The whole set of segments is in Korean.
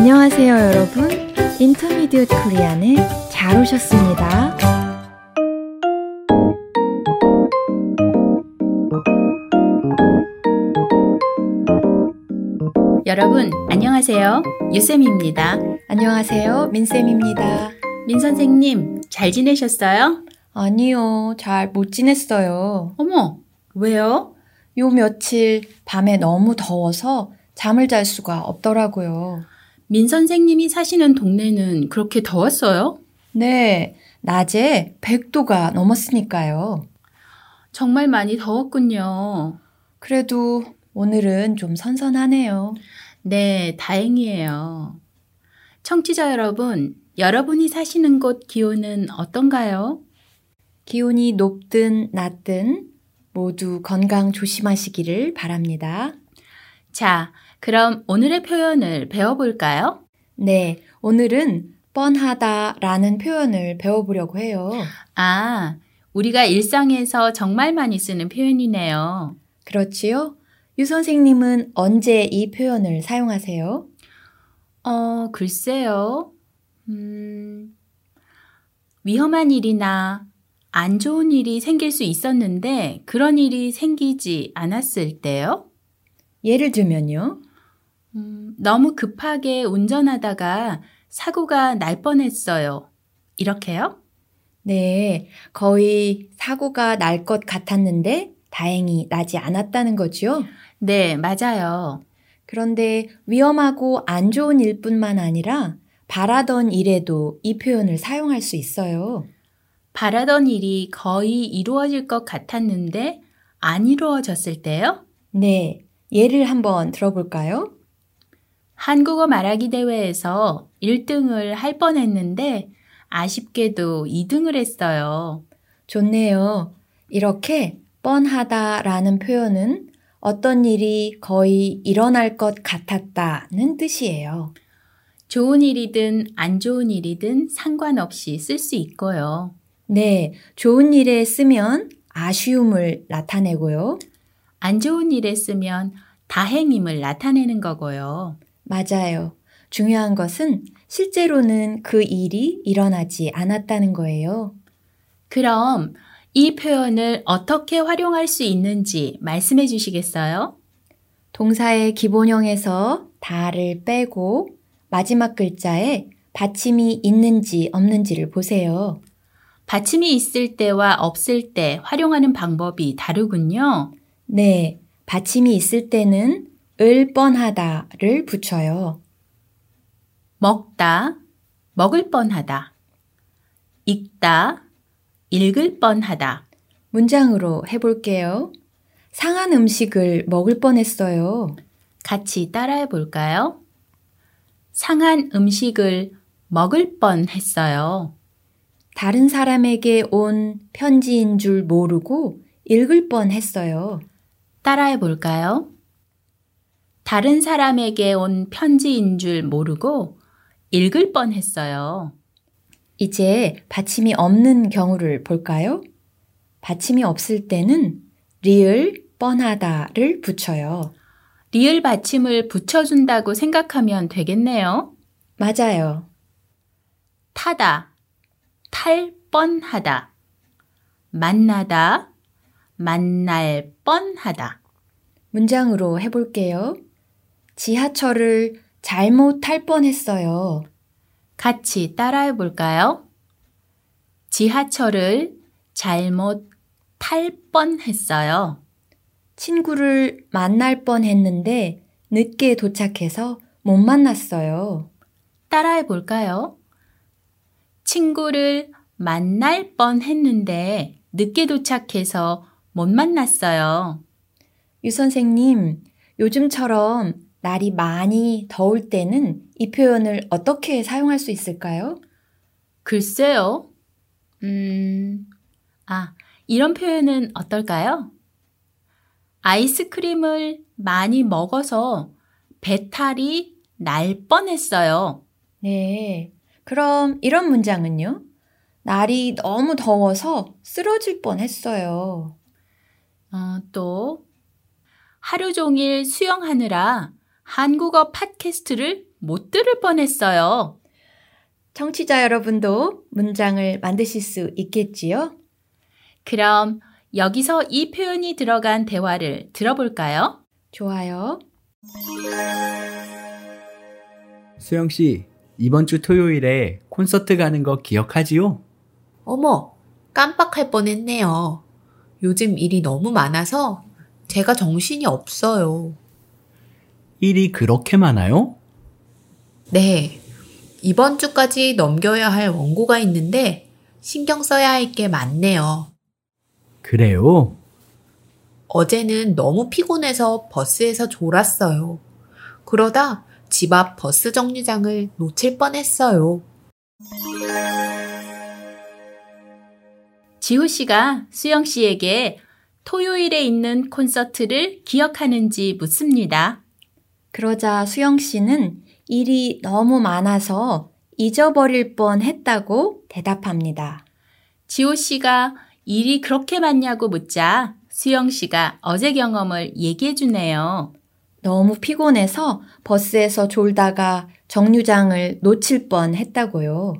안녕하세요 여러분, 인터미디엇 코리안에 잘 오셨습니다. 여러분 안녕하세요, 유쌤입니다. 안녕하세요, 민쌤입니다. 민 선생님, 잘 지내셨어요? 아니요, 잘 못 지냈어요. 어머, 왜요? 요 며칠 밤에 너무 더워서 잠을 잘 수가 없더라고요. 민 선생님이 사시는 동네는 그렇게 더웠어요? 네, 낮에 100도가 넘었으니까요. 정말 많이 더웠군요. 그래도 오늘은 좀 선선하네요. 네, 다행이에요. 청취자 여러분, 여러분이 사시는 곳 기온은 어떤가요? 기온이 높든 낮든 모두 건강 조심하시기를 바랍니다. 자, 그럼 오늘의 표현을 배워볼까요? 네, 오늘은 뻔하다라는 표현을 배워보려고 해요. 아, 우리가 일상에서 정말 많이 쓰는 표현이네요. 그렇지요? 유 선생님은 언제 이 표현을 사용하세요? 글쎄요. 위험한 일이나 안 좋은 일이 생길 수 있었는데 그런 일이 생기지 않았을 때요? 예를 들면요? 너무 급하게 운전하다가 사고가 날 뻔했어요. 이렇게요? 네, 거의 사고가 날 것 같았는데 다행히 나지 않았다는 거지요? 네, 맞아요. 그런데 위험하고 안 좋은 일뿐만 아니라 바라던 일에도 이 표현을 사용할 수 있어요. 바라던 일이 거의 이루어질 것 같았는데 안 이루어졌을 때요? 네, 예를 한번 들어볼까요? 한국어 말하기 대회에서 1등을 할 뻔했는데 아쉽게도 2등을 했어요. 좋네요. 이렇게 뻔하다라는 표현은 어떤 일이 거의 일어날 것 같았다는 뜻이에요. 좋은 일이든 안 좋은 일이든 상관없이 쓸 수 있고요. 네, 좋은 일에 쓰면 아쉬움을 나타내고요. 안 좋은 일에 쓰면 다행임을 나타내는 거고요. 맞아요. 중요한 것은 실제로는 그 일이 일어나지 않았다는 거예요. 그럼 이 표현을 어떻게 활용할 수 있는지 말씀해 주시겠어요? 동사의 기본형에서 다를 빼고 마지막 글자에 받침이 있는지 없는지를 보세요. 받침이 있을 때와 없을 때 활용하는 방법이 다르군요. 네, 받침이 있을 때는 을 뻔하다를 붙여요. 먹다, 먹을 뻔하다. 읽다, 읽을 뻔하다. 문장으로 해볼게요. 상한 음식을 먹을 뻔했어요. 같이 따라해볼까요? 상한 음식을 먹을 뻔했어요. 다른 사람에게 온 편지인 줄 모르고 읽을 뻔했어요. 따라해볼까요? 다른 사람에게 온 편지인 줄 모르고 읽을 뻔했어요. 이제 받침이 없는 경우를 볼까요? 받침이 없을 때는 리을 뻔하다를 붙여요. 리을 받침을 붙여준다고 생각하면 되겠네요. 맞아요. 타다, 탈 뻔하다. 만나다, 만날 뻔하다. 문장으로 해볼게요. 지하철을 잘못 탈 뻔했어요. 같이 따라해볼까요? 지하철을 잘못 탈 뻔했어요. 친구를 만날 뻔했는데 늦게 도착해서 못 만났어요. 따라해볼까요? 친구를 만날 뻔했는데 늦게 도착해서 못 만났어요. 유 선생님, 요즘처럼 날이 많이 더울 때는 이 표현을 어떻게 사용할 수 있을까요? 글쎄요. 이런 표현은 어떨까요? 아이스크림을 많이 먹어서 배탈이 날 뻔했어요. 네, 그럼 이런 문장은요? 날이 너무 더워서 쓰러질 뻔했어요. 또 하루 종일 수영하느라 한국어 팟캐스트를 못 들을 뻔했어요. 청취자 여러분도 문장을 만드실 수 있겠지요? 그럼 여기서 이 표현이 들어간 대화를 들어볼까요? 좋아요. 수영 씨, 이번 주 토요일에 콘서트 가는 거 기억하지요? 어머, 깜빡할 뻔했네요. 요즘 일이 너무 많아서 제가 정신이 없어요. 일이 그렇게 많아요? 네, 이번 주까지 넘겨야 할 원고가 있는데 신경 써야 할 게 많네요. 그래요? 어제는 너무 피곤해서 버스에서 졸았어요. 그러다 집 앞 버스 정류장을 놓칠 뻔했어요. 지우 씨가 수영 씨에게 토요일에 있는 콘서트를 기억하는지 묻습니다. 그러자 수영 씨는 일이 너무 많아서 잊어버릴 뻔했다고 대답합니다. 지호 씨가 일이 그렇게 많냐고 묻자 수영 씨가 어제 경험을 얘기해 주네요. 너무 피곤해서 버스에서 졸다가 정류장을 놓칠 뻔했다고요.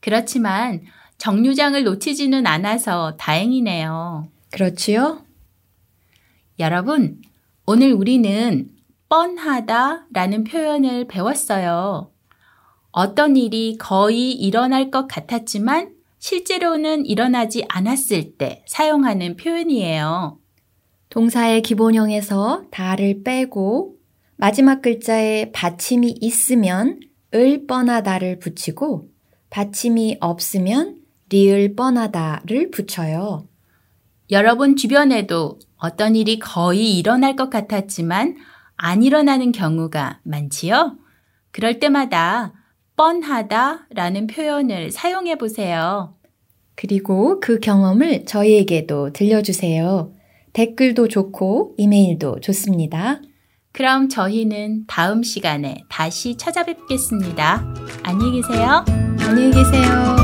그렇지만 정류장을 놓치지는 않아서 다행이네요. 그렇지요? 여러분, 오늘 우리는 뻔하다라는 표현을 배웠어요. 어떤 일이 거의 일어날 것 같았지만 실제로는 일어나지 않았을 때 사용하는 표현이에요. 동사의 기본형에서 다를 빼고 마지막 글자에 받침이 있으면 을 뻔하다를 붙이고 받침이 없으면 리을 뻔하다를 붙여요. 여러분 주변에도 어떤 일이 거의 일어날 것 같았지만 안 일어나는 경우가 많지요? 그럴 때마다 뻔하다라는 표현을 사용해 보세요. 그리고 그 경험을 저희에게도 들려주세요. 댓글도 좋고 이메일도 좋습니다. 그럼 저희는 다음 시간에 다시 찾아뵙겠습니다. 안녕히 계세요. 안녕히 계세요.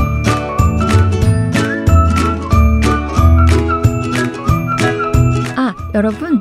여러분,